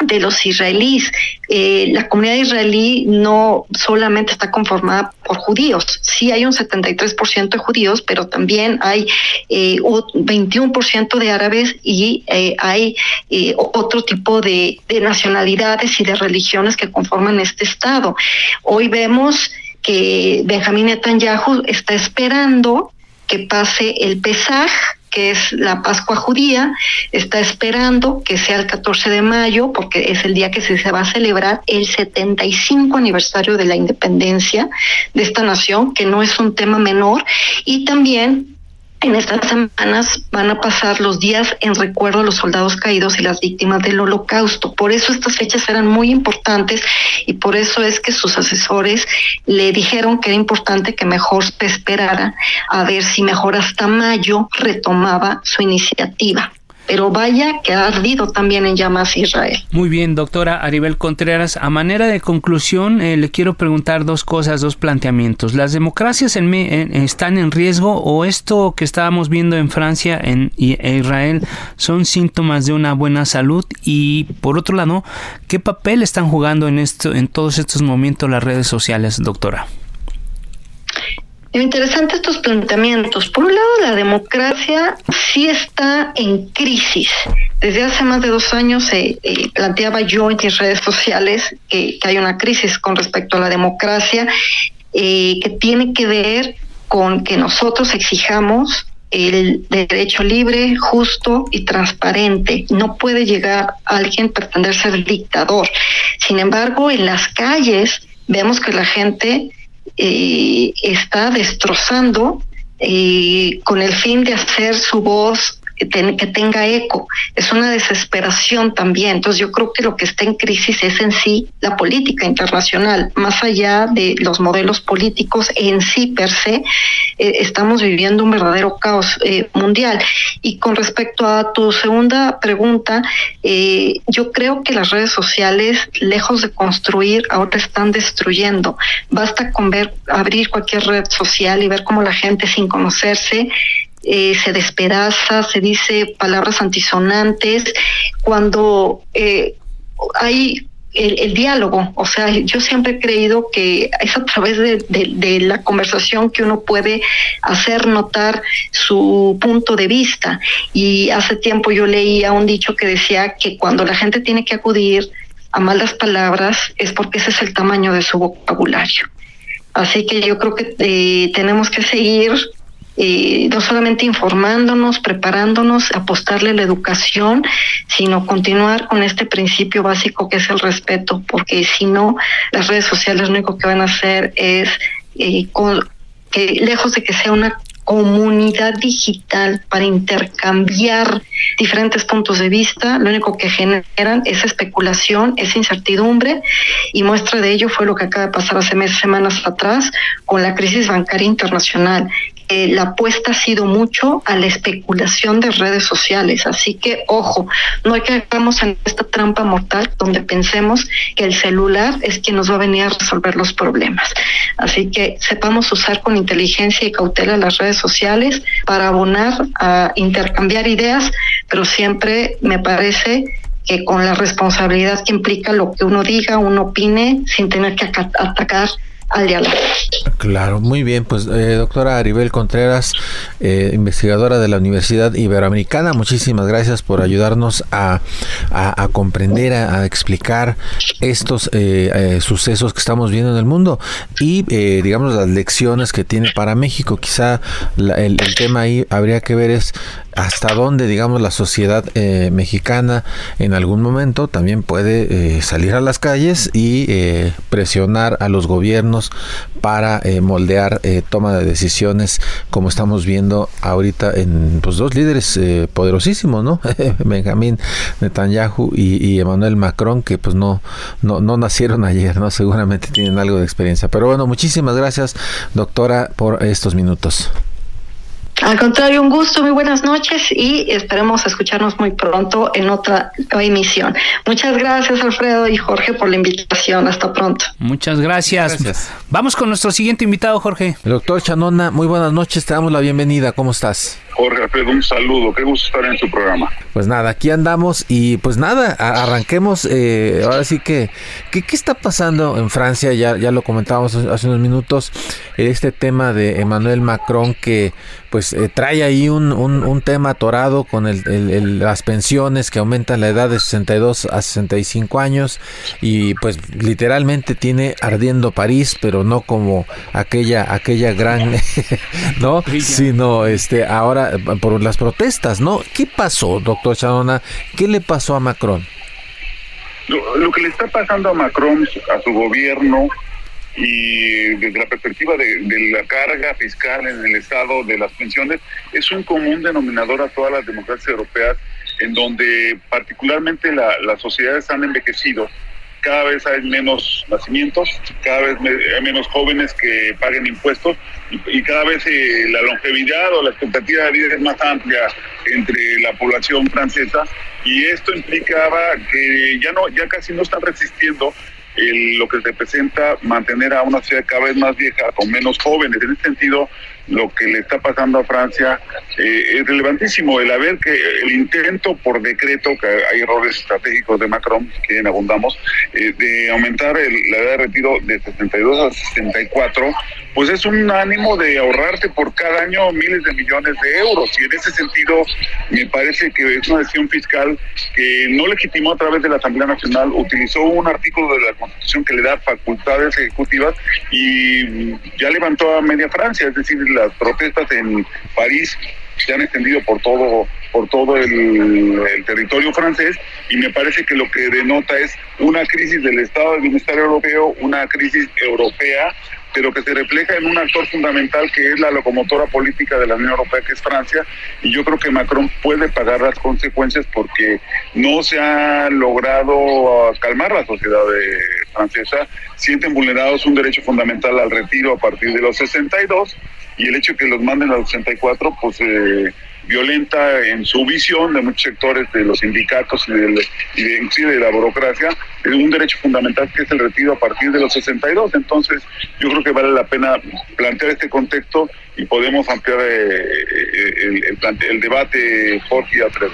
de los israelíes. Eh, la comunidad israelí no solamente está conformada por judíos. Sí hay un setenta y tres por ciento de judíos, pero también hay eh, veintiuno por ciento de árabes y eh, hay eh, otro tipo de, de nacionalidades y de religiones que conforman este estado. Hoy vemos que Benjamín Netanyahu está esperando que pase el Pesaj, que es la Pascua judía, está esperando que sea el catorce de mayo, porque es el día que se va a celebrar el setenta y cinco aniversario de la independencia de esta nación, que no es un tema menor. Y también en estas semanas van a pasar los días en recuerdo a los soldados caídos y las víctimas del Holocausto. Por eso estas fechas eran muy importantes y por eso es que sus asesores le dijeron que era importante que mejor se esperara a ver si mejor hasta mayo retomaba su iniciativa. Pero vaya que ha ardido también en llamas Israel. Muy bien, doctora Aribel Contreras. A manera de conclusión, eh, le quiero preguntar dos cosas, dos planteamientos. ¿Las democracias en, en, están en riesgo, o esto que estábamos viendo en Francia en, en Israel son síntomas de una buena salud? Y por otro lado, ¿qué papel están jugando en, esto, en todos estos momentos las redes sociales, doctora? Lo interesante estos planteamientos. Por un lado, la democracia sí está en crisis. Desde hace más de dos años eh, eh, planteaba yo en mis redes sociales que, que hay una crisis con respecto a la democracia eh, que tiene que ver con que nosotros exijamos el derecho libre, justo y transparente. No puede llegar alguien a pretender ser dictador. Sin embargo, en las calles vemos que la gente Eh, está destrozando eh, con el fin de hacer su voz que, ten, que tenga eco. Es una desesperación también. Entonces yo creo que lo que está en crisis es en sí la política internacional, más allá de los modelos políticos en sí per se. Eh, estamos viviendo un verdadero caos eh, mundial. Y con respecto a tu segunda pregunta, eh, yo creo que las redes sociales, lejos de construir, ahora están destruyendo. Basta con ver, abrir cualquier red social y ver cómo la gente, sin conocerse, Eh, se despedaza, se dice palabras antisonantes, cuando eh, hay el, el diálogo. O sea, yo siempre he creído que es a través de, de, de la conversación que uno puede hacer notar su punto de vista. Y hace tiempo yo leía un dicho que decía que cuando la gente tiene que acudir a malas palabras es porque ese es el tamaño de su vocabulario. Así que yo creo que eh, tenemos que seguir Eh, no solamente informándonos, preparándonos, apostarle a la educación, sino continuar con este principio básico que es el respeto, porque si no, las redes sociales lo único que van a hacer es eh, con, que lejos de que sea una comunidad digital para intercambiar diferentes puntos de vista, lo único que generan es especulación, es incertidumbre, y muestra de ello fue lo que acaba de pasar hace meses, semanas atrás con la crisis bancaria internacional. Eh, la apuesta ha sido mucho a la especulación de redes sociales, así que ojo, no hay que caigamos en esta trampa mortal donde pensemos que el celular es quien nos va a venir a resolver los problemas. Así que sepamos usar con inteligencia y cautela las redes sociales para abonar a intercambiar ideas, pero siempre me parece eh, con la responsabilidad que implica lo que uno diga, uno opine, sin tener que at- atacar al diálogo. Claro, muy bien. Pues eh, doctora Aribel Contreras, eh, investigadora de la Universidad Iberoamericana, muchísimas gracias por ayudarnos a, a, a comprender, a, a explicar estos eh, eh, sucesos que estamos viendo en el mundo y eh, digamos las lecciones que tiene para México. Quizá la, el, el tema ahí habría que ver es hasta dónde, digamos, la sociedad eh, mexicana en algún momento también puede eh, salir a las calles y eh, presionar a los gobiernos para eh, moldear eh, toma de decisiones, como estamos viendo ahorita en pues, dos líderes eh, poderosísimos, ¿no? Benjamín Netanyahu y, y Emmanuel Macron, que pues no, no no nacieron ayer, ¿no? Seguramente tienen algo de experiencia. Pero bueno, muchísimas gracias, doctora, por estos minutos. Al contrario, un gusto, muy buenas noches y esperemos escucharnos muy pronto en otra emisión. Muchas gracias, Alfredo y Jorge, por la invitación. Hasta pronto. Muchas gracias. gracias. Vamos con nuestro siguiente invitado, Jorge. El doctor Chanona, muy buenas noches, te damos la bienvenida. ¿Cómo estás? Jorge, Alfredo, un saludo. Qué gusto estar en su programa. Pues nada, aquí andamos y pues nada, arranquemos. Eh, ahora sí que, ¿qué, qué está pasando en Francia? Ya, ya lo comentábamos hace unos minutos, este tema de Emmanuel Macron que pues Eh, trae ahí un, un, un tema atorado con el, el, el, las pensiones que aumentan la edad de sesenta y dos a sesenta y cinco años y pues literalmente tiene ardiendo París, pero no como aquella aquella gran no sino este ahora por las protestas, ¿no? ¿Qué pasó, doctor Chanona? ¿Qué le pasó a Macron? Lo, lo que le está pasando a Macron, a su gobierno, y desde la perspectiva de, de la carga fiscal en el Estado de las pensiones, es un común denominador a todas las democracias europeas, en donde particularmente la, las sociedades han envejecido. Cada vez hay menos nacimientos, cada vez hay menos jóvenes que paguen impuestos y, y cada vez eh, la longevidad o la expectativa de vida es más amplia entre la población francesa, y esto implicaba que ya no ya casi no están resistiendo El, lo que representa mantener a una ciudad cada vez más vieja, con menos jóvenes. En ese sentido, lo que le está pasando a Francia eh, es relevantísimo. El haber que el intento por decreto, que hay errores estratégicos de Macron, que en abundamos, eh, de aumentar el, la edad de retiro de sesenta y dos a sesenta y cuatro, pues es un ánimo de ahorrarte por cada año miles de millones de euros. Y en ese sentido, me parece que es una decisión fiscal que no legitimó a través de la Asamblea Nacional, utilizó un artículo de la Constitución que le da facultades ejecutivas y ya levantó a media Francia, es decir, las protestas en París se han extendido por todo por todo el, el territorio francés, y me parece que lo que denota es una crisis del Estado del Bienestar Europeo, una crisis europea, pero que se refleja en un actor fundamental que es la locomotora política de la Unión Europea, que es Francia, y yo creo que Macron puede pagar las consecuencias porque no se ha logrado calmar la sociedad francesa. Sienten vulnerados un derecho fundamental al retiro a partir de los sesenta y dos, y el hecho de que los manden a los sesenta y cuatro, pues... Eh, violenta en su visión de muchos sectores de los sindicatos y, del, y de, sí, de la burocracia, de un derecho fundamental que es el retiro a partir de los sesenta y dos. Entonces yo creo que vale la pena plantear este contexto y podemos ampliar eh, el, el, el debate, Jorge y Alfredo.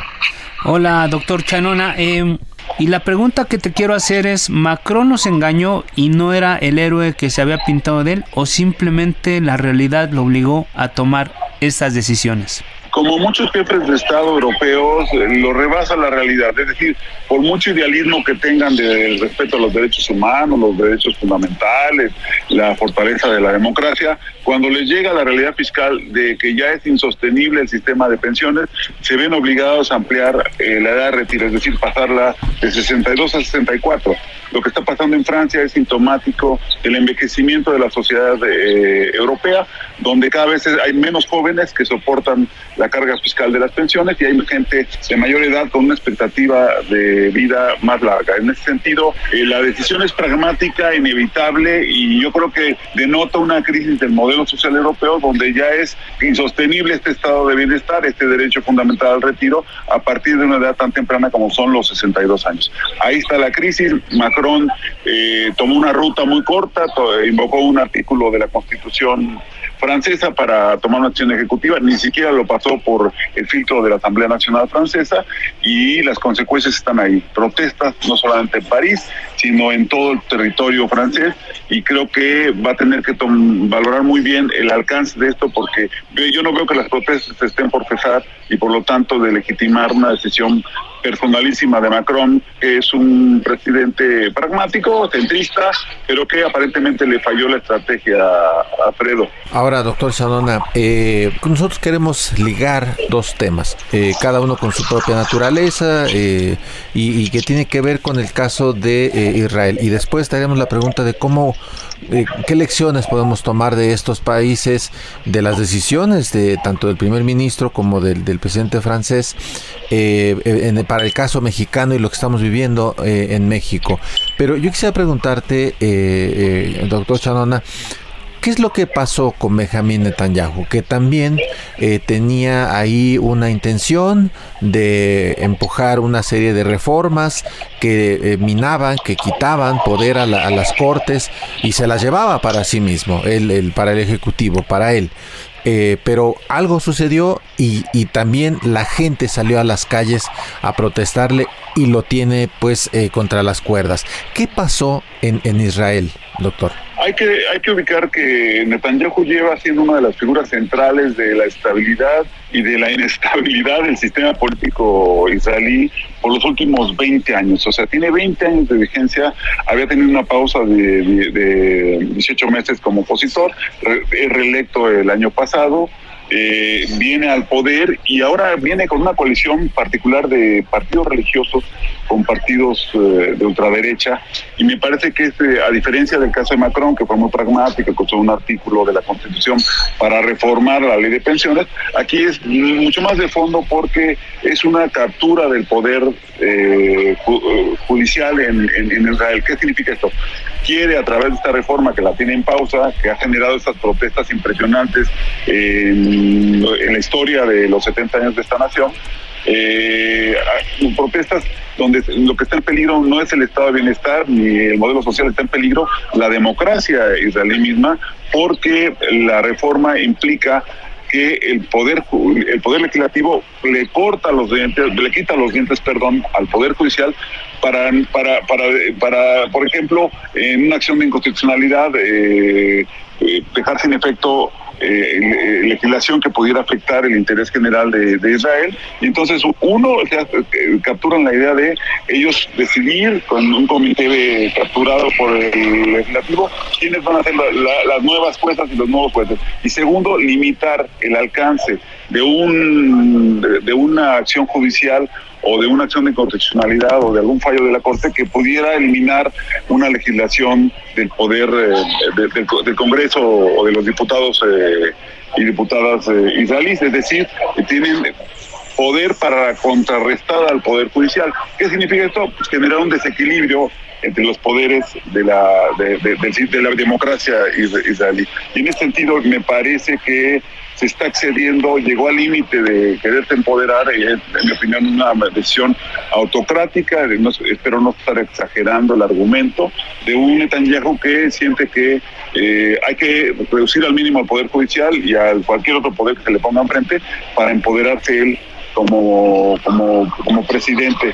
Hola, doctor Chanona. Eh, y la pregunta que te quiero hacer es, ¿Macron nos engañó y no era el héroe que se había pintado de él, o simplemente la realidad lo obligó a tomar estas decisiones? Como muchos jefes de Estado europeos, lo rebasa la realidad. Es decir, por mucho idealismo que tengan del respeto a los derechos humanos, los derechos fundamentales, la fortaleza de la democracia, cuando les llega la realidad fiscal de que ya es insostenible el sistema de pensiones, se ven obligados a ampliar eh, la edad de retiro, es decir, pasarla de sesenta y dos a sesenta y cuatro. Lo que está pasando en Francia es sintomático del envejecimiento de la sociedad eh, europea, donde cada vez hay menos jóvenes que soportan la carga fiscal de las pensiones y hay gente de mayor edad con una expectativa de vida más larga. En ese sentido, eh, la decisión es pragmática, inevitable, y yo creo que denota una crisis del modelo social europeo, donde ya es insostenible este estado de bienestar, este derecho fundamental al retiro, a partir de una edad tan temprana como son los sesenta y dos años. Ahí está la crisis. Macron eh, tomó una ruta muy corta, to- invocó un artículo de la Constitución francesa para tomar una acción ejecutiva, ni siquiera lo pasó por el filtro de la Asamblea Nacional Francesa, y las consecuencias están ahí. Protestas no solamente en París, sino en todo el territorio francés, y creo que va a tener que tom- valorar muy bien el alcance de esto, porque yo no veo que las protestas estén por cesar, y por lo tanto de legitimar una decisión personalísima de Macron, que es un presidente pragmático, centrista, pero que aparentemente le falló la estrategia a Alfredo. Ahora, doctor Chanona, eh, nosotros queremos ligar dos temas, eh, cada uno con su propia naturaleza, eh, y, y que tiene que ver con el caso de eh, Israel. Y después tenemos la pregunta de cómo, eh, qué lecciones podemos tomar de estos países, de las decisiones de tanto del primer ministro como del, del presidente francés, eh, en el para el caso mexicano y lo que estamos viviendo eh, en México. Pero yo quisiera preguntarte, eh, eh, doctor Chanona, ¿qué es lo que pasó con Benjamín Netanyahu? Que también eh, tenía ahí una intención de empujar una serie de reformas que eh, minaban, que quitaban poder a, la, a las cortes y se las llevaba para sí mismo, el, el, para el Ejecutivo, para él. Eh, pero algo sucedió y, y también la gente salió a las calles a protestarle y lo tiene pues eh, contra las cuerdas. ¿Qué pasó en, en Israel, doctor? Hay que, hay que ubicar que Netanyahu lleva siendo una de las figuras centrales de la estabilidad y de la inestabilidad del sistema político israelí por los últimos veinte años. O sea, tiene veinte años de vigencia, había tenido una pausa de, de, de dieciocho meses como opositor, re, reelecto el año pasado. Eh, viene al poder y ahora viene con una coalición particular de partidos religiosos con partidos eh, de ultraderecha, y me parece que este, a diferencia del caso de Macron, que fue muy pragmático, que usó un artículo de la Constitución para reformar la ley de pensiones, aquí es mucho más de fondo porque es una captura del poder eh, judicial en, en, en Israel. ¿Qué significa esto? Quiere, a través de esta reforma que la tiene en pausa, que ha generado estas protestas impresionantes en eh, en la historia de los setenta años de esta nación, eh, protestas donde lo que está en peligro no es el estado de bienestar ni el modelo social, está en peligro la democracia israelí misma, porque la reforma implica que el poder el poder legislativo le corta los dientes, le quita los dientes, perdón, al poder judicial para para para para por ejemplo, en una acción de inconstitucionalidad, eh, dejar sin efecto Eh, legislación que pudiera afectar el interés general de, de Israel. Y entonces uno, o sea, capturan la idea de ellos decidir con un comité de, capturado por el legislativo quiénes van a ser la, la, las nuevas juezas y los nuevos jueces, y segundo, limitar el alcance de un de, de una acción judicial o de una acción de inconstitucionalidad o de algún fallo de la Corte que pudiera eliminar una legislación del poder, eh, de, del, del Congreso o de los diputados eh, y diputadas eh, israelíes. Es decir, tienen poder para contrarrestar al poder judicial. ¿Qué significa esto? Pues generar un desequilibrio entre los poderes de la de, de, de, de la democracia israelí. Y en ese sentido me parece que se está excediendo, llegó al límite de quererse empoderar, y es, en mi opinión, una decisión autocrática, no, espero no estar exagerando el argumento, de un Netanyahu que siente que eh, hay que reducir al mínimo al Poder Judicial y a cualquier otro poder que se le ponga enfrente para empoderarse él como, como, como presidente.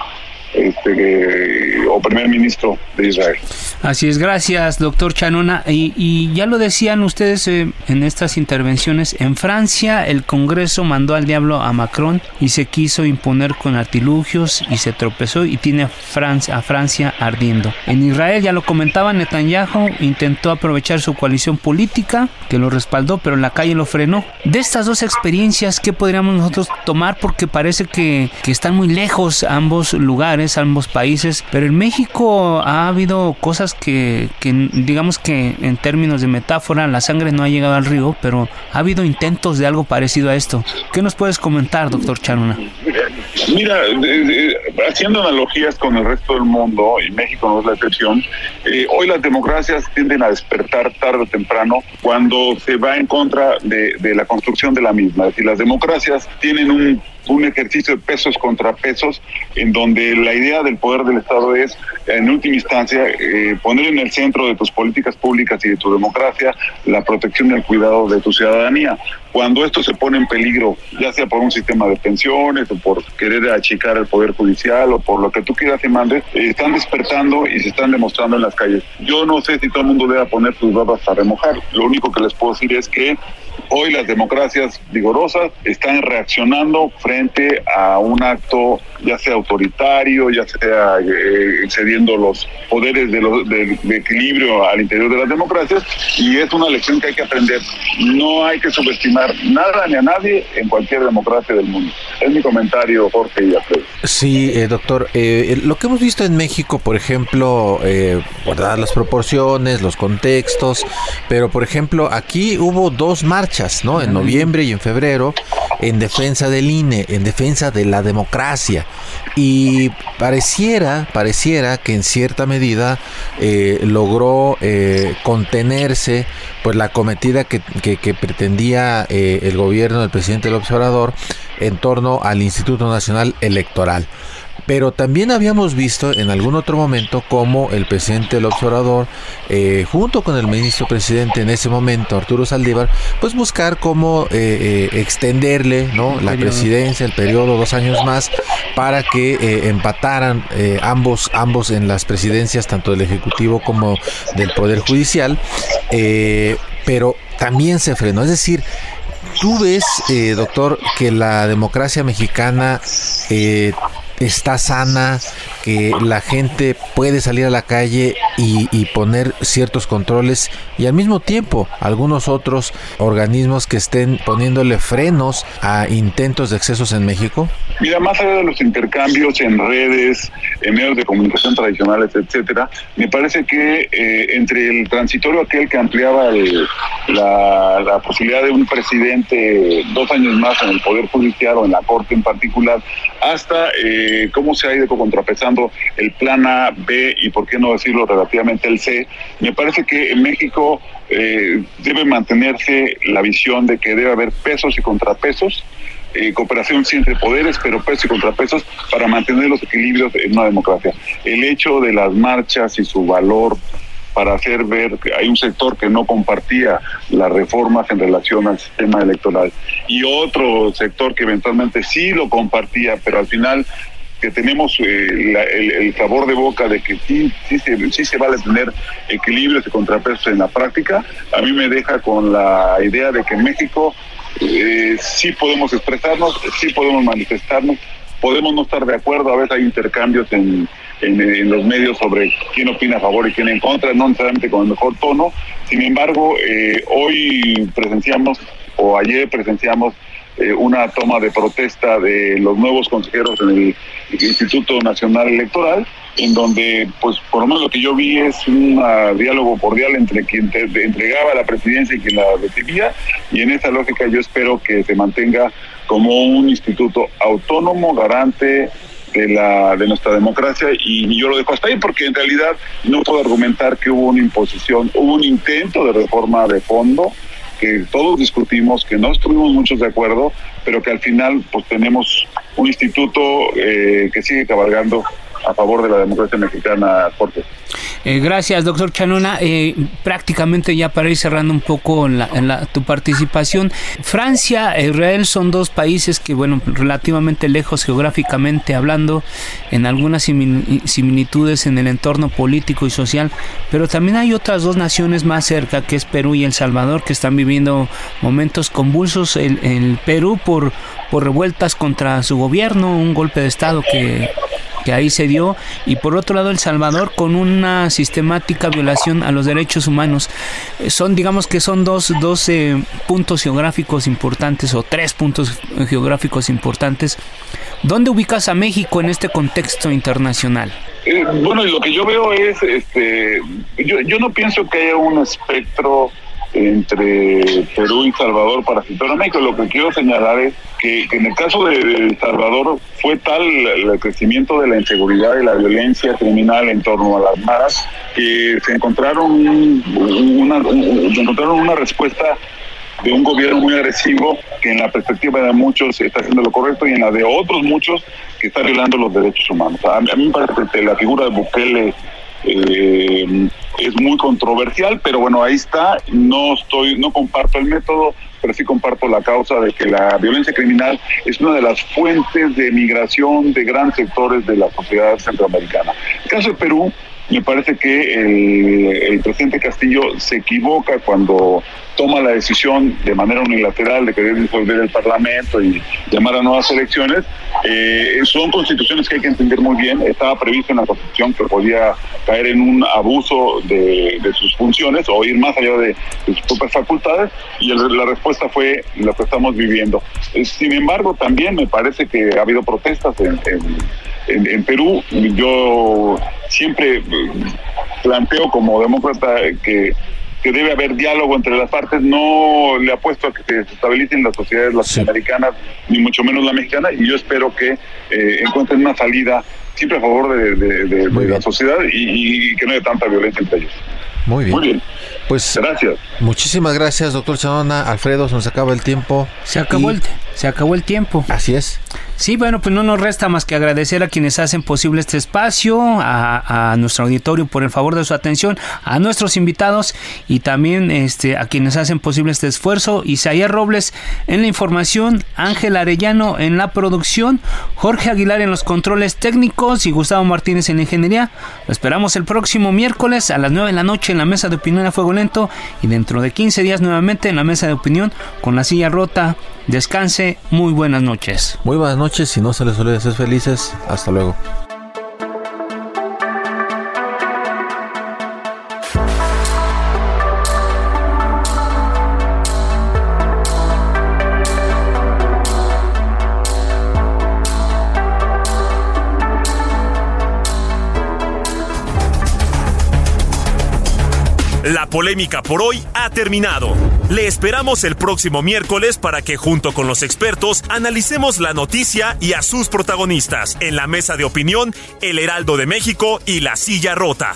Este, eh, o primer ministro de Israel. Así es, gracias, doctor Chanona. Y, y ya lo decían ustedes eh, en estas intervenciones, en Francia el Congreso mandó al diablo a Macron y se quiso imponer con artilugios y se tropezó y tiene a Francia, a Francia ardiendo. En Israel, ya lo comentaba, Netanyahu intentó aprovechar su coalición política que lo respaldó, pero la calle lo frenó. De estas dos experiencias, ¿qué podríamos nosotros tomar? Porque parece que, que están muy lejos ambos lugares, ambos países, pero en México ha habido cosas que, que digamos que en términos de metáfora la sangre no ha llegado al río, pero ha habido intentos de algo parecido a esto. ¿Qué nos puedes comentar, doctor Chanona? Mira, eh, eh, haciendo analogías con el resto del mundo, y México no es la excepción, eh, hoy las democracias tienden a despertar tarde o temprano cuando se va en contra de, de la construcción de la misma. Es decir, las democracias tienen un un ejercicio de pesos contra pesos, en donde la idea del poder del Estado es, en última instancia, eh, poner en el centro de tus políticas públicas y de tu democracia la protección y el cuidado de tu ciudadanía. Cuando esto se pone en peligro, ya sea por un sistema de pensiones o por querer achicar el poder judicial o por lo que tú quieras y mandes, eh, están despertando y se están demostrando en las calles. Yo no sé si todo el mundo debe poner sus babas a remojar. Lo único que les puedo decir es que hoy las democracias vigorosas están reaccionando frente a un acto ya sea autoritario, ya sea eh, excediendo los poderes de, lo, de, de equilibrio al interior de las democracias, y es una lección que hay que aprender. No hay que subestimar nada ni a nadie en cualquier democracia del mundo. Es mi comentario, Jorge y Alfredo. Sí, eh, doctor. Eh, lo que hemos visto en México, por ejemplo, eh, guardar las proporciones, los contextos, pero por ejemplo aquí hubo dos marchas, ¿no? En noviembre y en febrero, en defensa del I N E, en defensa de la democracia, y pareciera, pareciera que en cierta medida eh, logró eh, contenerse pues la acometida que, que, que pretendía eh, el gobierno del presidente López Obrador en torno al Instituto Nacional Electoral. Pero también habíamos visto en algún otro momento cómo el presidente López Obrador, eh, junto con el ministro presidente en ese momento, Arturo Saldívar, pues buscar cómo eh, eh, extenderle, ¿no?, la presidencia, el periodo, dos años más, para que eh, empataran eh, ambos ambos en las presidencias, tanto del Ejecutivo como del Poder Judicial, eh, pero también se frenó. Es decir, ¿tú ves, eh, doctor, que la democracia mexicana eh, está sana, que la gente puede salir a la calle y, y poner ciertos controles y al mismo tiempo algunos otros organismos que estén poniéndole frenos a intentos de excesos en México? Mira, más allá de los intercambios en redes, en medios de comunicación tradicionales, etcétera, me parece que eh, entre el transitorio aquel que ampliaba el, la, la posibilidad de un presidente dos años más en el Poder Judicial o en la Corte en particular, hasta eh, cómo se ha ido contrapesando el plan A, B y por qué no decirlo relativamente el C, me parece que en México eh, debe mantenerse la visión de que debe haber pesos y contrapesos, eh, cooperación sí entre poderes, pero pesos y contrapesos para mantener los equilibrios en una democracia. El hecho de las marchas y su valor para hacer ver que hay un sector que no compartía las reformas en relación al sistema electoral y otro sector que eventualmente sí lo compartía, pero al final que tenemos eh, la, el, el sabor de boca de que sí, sí, se, sí se vale tener equilibrios y contrapesos en la práctica, a mí me deja con la idea de que en México eh, sí podemos expresarnos, sí podemos manifestarnos, podemos no estar de acuerdo, a veces hay intercambios en En, en los medios sobre quién opina a favor y quién en contra, no necesariamente con el mejor tono. Sin embargo, eh, hoy presenciamos, o ayer presenciamos, eh, una toma de protesta de los nuevos consejeros en el Instituto Nacional Electoral, en donde, pues, por lo menos lo que yo vi es un uh, diálogo cordial entre quien te, te entregaba la presidencia y quien la recibía, y en esa lógica yo espero que se mantenga como un instituto autónomo, garante de la de nuestra democracia, y yo lo dejo hasta ahí porque en realidad no puedo argumentar que hubo una imposición, hubo un intento de reforma de fondo que todos discutimos, que no estuvimos muchos de acuerdo, pero que al final pues tenemos un instituto eh, que sigue cabalgando a favor de la democracia mexicana, Jorge. Eh, gracias, doctor Chanona. Eh, prácticamente ya para ir cerrando un poco en la, en la, tu participación, Francia e Israel son dos países que, bueno, relativamente lejos geográficamente hablando, en algunas simil- similitudes en el entorno político y social, pero también hay otras dos naciones más cerca, que es Perú y El Salvador, que están viviendo momentos convulsos. El, el Perú por, por revueltas contra su gobierno, un golpe de Estado que... que ahí se dio, y por otro lado El Salvador con una sistemática violación a los derechos humanos. Son, digamos que son dos, dos eh, puntos geográficos importantes, o tres puntos geográficos importantes. ¿Dónde ubicas a México en este contexto internacional? Eh, bueno, lo que yo veo es, este, yo, yo no pienso que haya un espectro entre Perú y Salvador para citar a México. Lo que quiero señalar es que, que en el caso de El Salvador fue tal el crecimiento de la inseguridad y la violencia criminal en torno a las maras que se encontraron una, una, se encontraron una respuesta de un gobierno muy agresivo que en la perspectiva de muchos está haciendo lo correcto y en la de otros muchos que está violando los derechos humanos. A mí, a mí me parece que la figura de Bukele eh, es muy controversial, pero bueno, ahí está. No estoy, no comparto el método, pero sí comparto la causa de que la violencia criminal es una de las fuentes de migración de grandes sectores de la sociedad centroamericana. En el caso de Perú, me parece que el, el presidente Castillo se equivoca cuando toma la decisión de manera unilateral de querer disolver el Parlamento y llamar a nuevas elecciones. Eh, son constituciones que hay que entender muy bien. Estaba previsto en la Constitución que podía caer en un abuso de, de sus funciones o ir más allá de, de sus propias facultades, y el, la respuesta fue lo que estamos viviendo. Eh, sin embargo, también me parece que ha habido protestas en, en, en, en Perú. Yo siempre planteo como demócrata que que debe haber diálogo entre las partes. No le apuesto a que se estabilicen las sociedades latinoamericanas, sí, ni mucho menos la mexicana, y yo espero que eh, encuentren una salida siempre a favor de, de, de, de la sociedad y, y que no haya tanta violencia entre ellos. Muy bien. Muy bien. Pues gracias. Muchísimas gracias, doctor Chanona. Alfredo, se nos acaba el tiempo. Se acabó y... el se acabó el tiempo. Así es. Sí, bueno, pues no nos resta más que agradecer a quienes hacen posible este espacio, a, a nuestro auditorio por el favor de su atención, a nuestros invitados y también este a quienes hacen posible este esfuerzo: Isaías Robles en la información, Ángel Arellano en la producción, Jorge Aguilar en los controles técnicos y Gustavo Martínez en la ingeniería. Lo esperamos el próximo miércoles a las nueve de la noche en la mesa de opinión a fuego lento, y dentro de quince días nuevamente en la mesa de opinión con La Silla Rota. Descanse, muy buenas noches. Muy buenas noches, si no se les suele ser felices. Hasta luego. La polémica por hoy ha terminado. Le esperamos el próximo miércoles para que junto con los expertos analicemos la noticia y a sus protagonistas en la mesa de opinión El Heraldo de México y La Silla Rota.